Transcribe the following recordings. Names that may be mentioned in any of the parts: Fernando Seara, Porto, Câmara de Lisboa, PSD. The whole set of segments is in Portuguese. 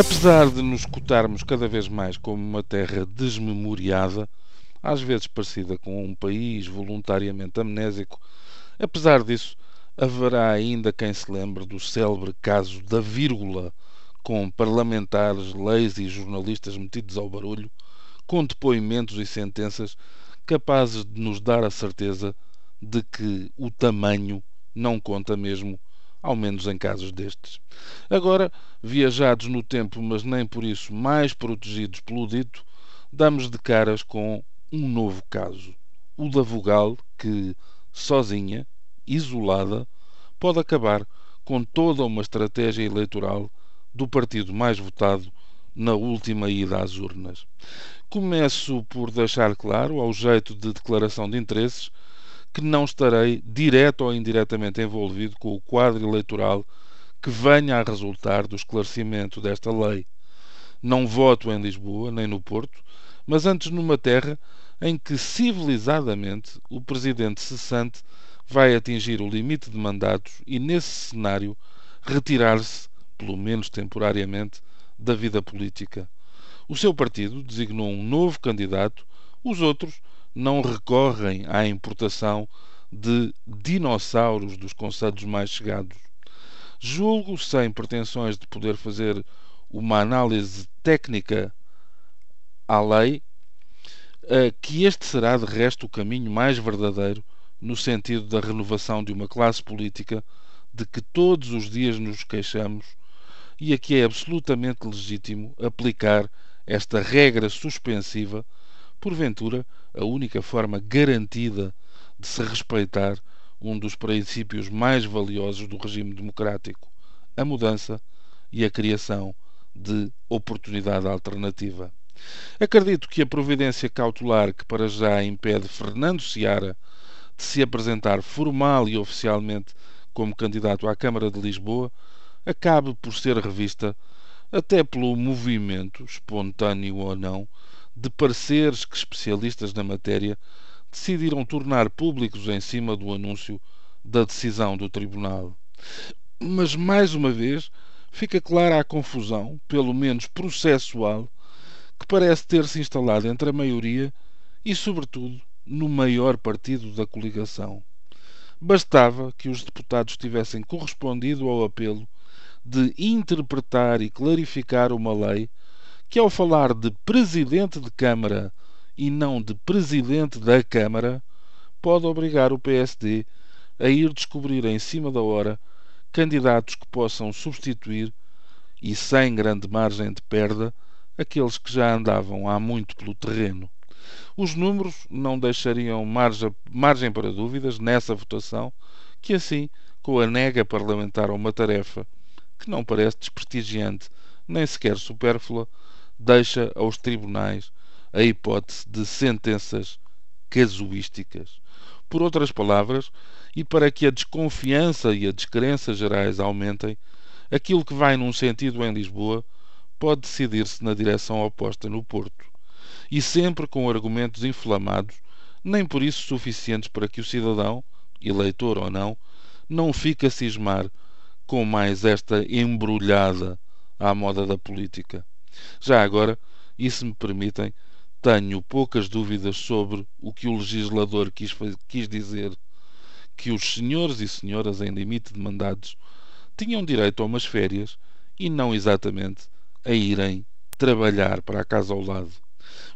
Apesar de nos cotarmos cada vez mais como uma terra desmemoriada, às vezes parecida com um país voluntariamente amnésico, apesar disso, haverá ainda quem se lembre do célebre caso da vírgula, com parlamentares, leis e jornalistas metidos ao barulho, com depoimentos e sentenças capazes de nos dar a certeza de que o tamanho não conta mesmo, ao menos em casos destes. Agora, viajados no tempo, mas nem por isso mais protegidos pelo dito, damos de caras com um novo caso, o da vogal que, sozinha, isolada, pode acabar com toda uma estratégia eleitoral do partido mais votado na última ida às urnas. Começo por deixar claro, ao jeito de declaração de interesses, que não estarei direto ou indiretamente envolvido com o quadro eleitoral que venha a resultar do esclarecimento desta lei. Não voto em Lisboa nem no Porto, mas antes numa terra em que civilizadamente o presidente cessante vai atingir o limite de mandatos e, nesse cenário, retirar-se, pelo menos temporariamente, da vida política. O seu partido designou um novo candidato, os outros não recorrem à importação de dinossauros dos concelhos mais chegados. Julgo, sem pretensões de poder fazer uma análise técnica à lei, que este será, de resto, o caminho mais verdadeiro no sentido da renovação de uma classe política de que todos os dias nos queixamos e a que é absolutamente legítimo aplicar esta regra suspensiva, porventura a única forma garantida de se respeitar um dos princípios mais valiosos do regime democrático, a mudança e a criação de oportunidade alternativa. Acredito que a providência cautelar que para já impede Fernando Seara de se apresentar formal e oficialmente como candidato à Câmara de Lisboa acabe por ser revista até pelo movimento, espontâneo ou não, de pareceres que especialistas na matéria decidiram tornar públicos em cima do anúncio da decisão do Tribunal. Mas, mais uma vez, fica clara a confusão, pelo menos processual, que parece ter-se instalado entre a maioria e, sobretudo, no maior partido da coligação. Bastava que os deputados tivessem correspondido ao apelo de interpretar e clarificar uma lei que, ao falar de presidente de Câmara e não de presidente da Câmara, pode obrigar o PSD a ir descobrir em cima da hora candidatos que possam substituir, e sem grande margem de perda, aqueles que já andavam há muito pelo terreno. Os números não deixariam margem para dúvidas nessa votação, que assim, com a nega parlamentar a uma tarefa que não parece desprestigiante nem sequer supérflua, deixa aos tribunais a hipótese de sentenças casuísticas. Por outras palavras, e para que a desconfiança e a descrença gerais aumentem, aquilo que vai num sentido em Lisboa pode decidir-se na direção oposta no Porto, e sempre com argumentos inflamados, nem por isso suficientes para que o cidadão, eleitor ou não, não fique a cismar com mais esta embrulhada à moda da política. Já agora, e se me permitem, tenho poucas dúvidas sobre o que o legislador quis dizer, que os senhores e senhoras em limite de mandatos tinham direito a umas férias e não exatamente a irem trabalhar para a casa ao lado.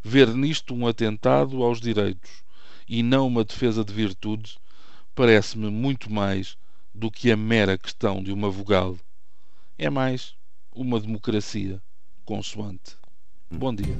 Ver nisto um atentado aos direitos e não uma defesa de virtudes parece-me muito mais do que a mera questão de uma vogal. É mais uma democracia consoante. Bom dia.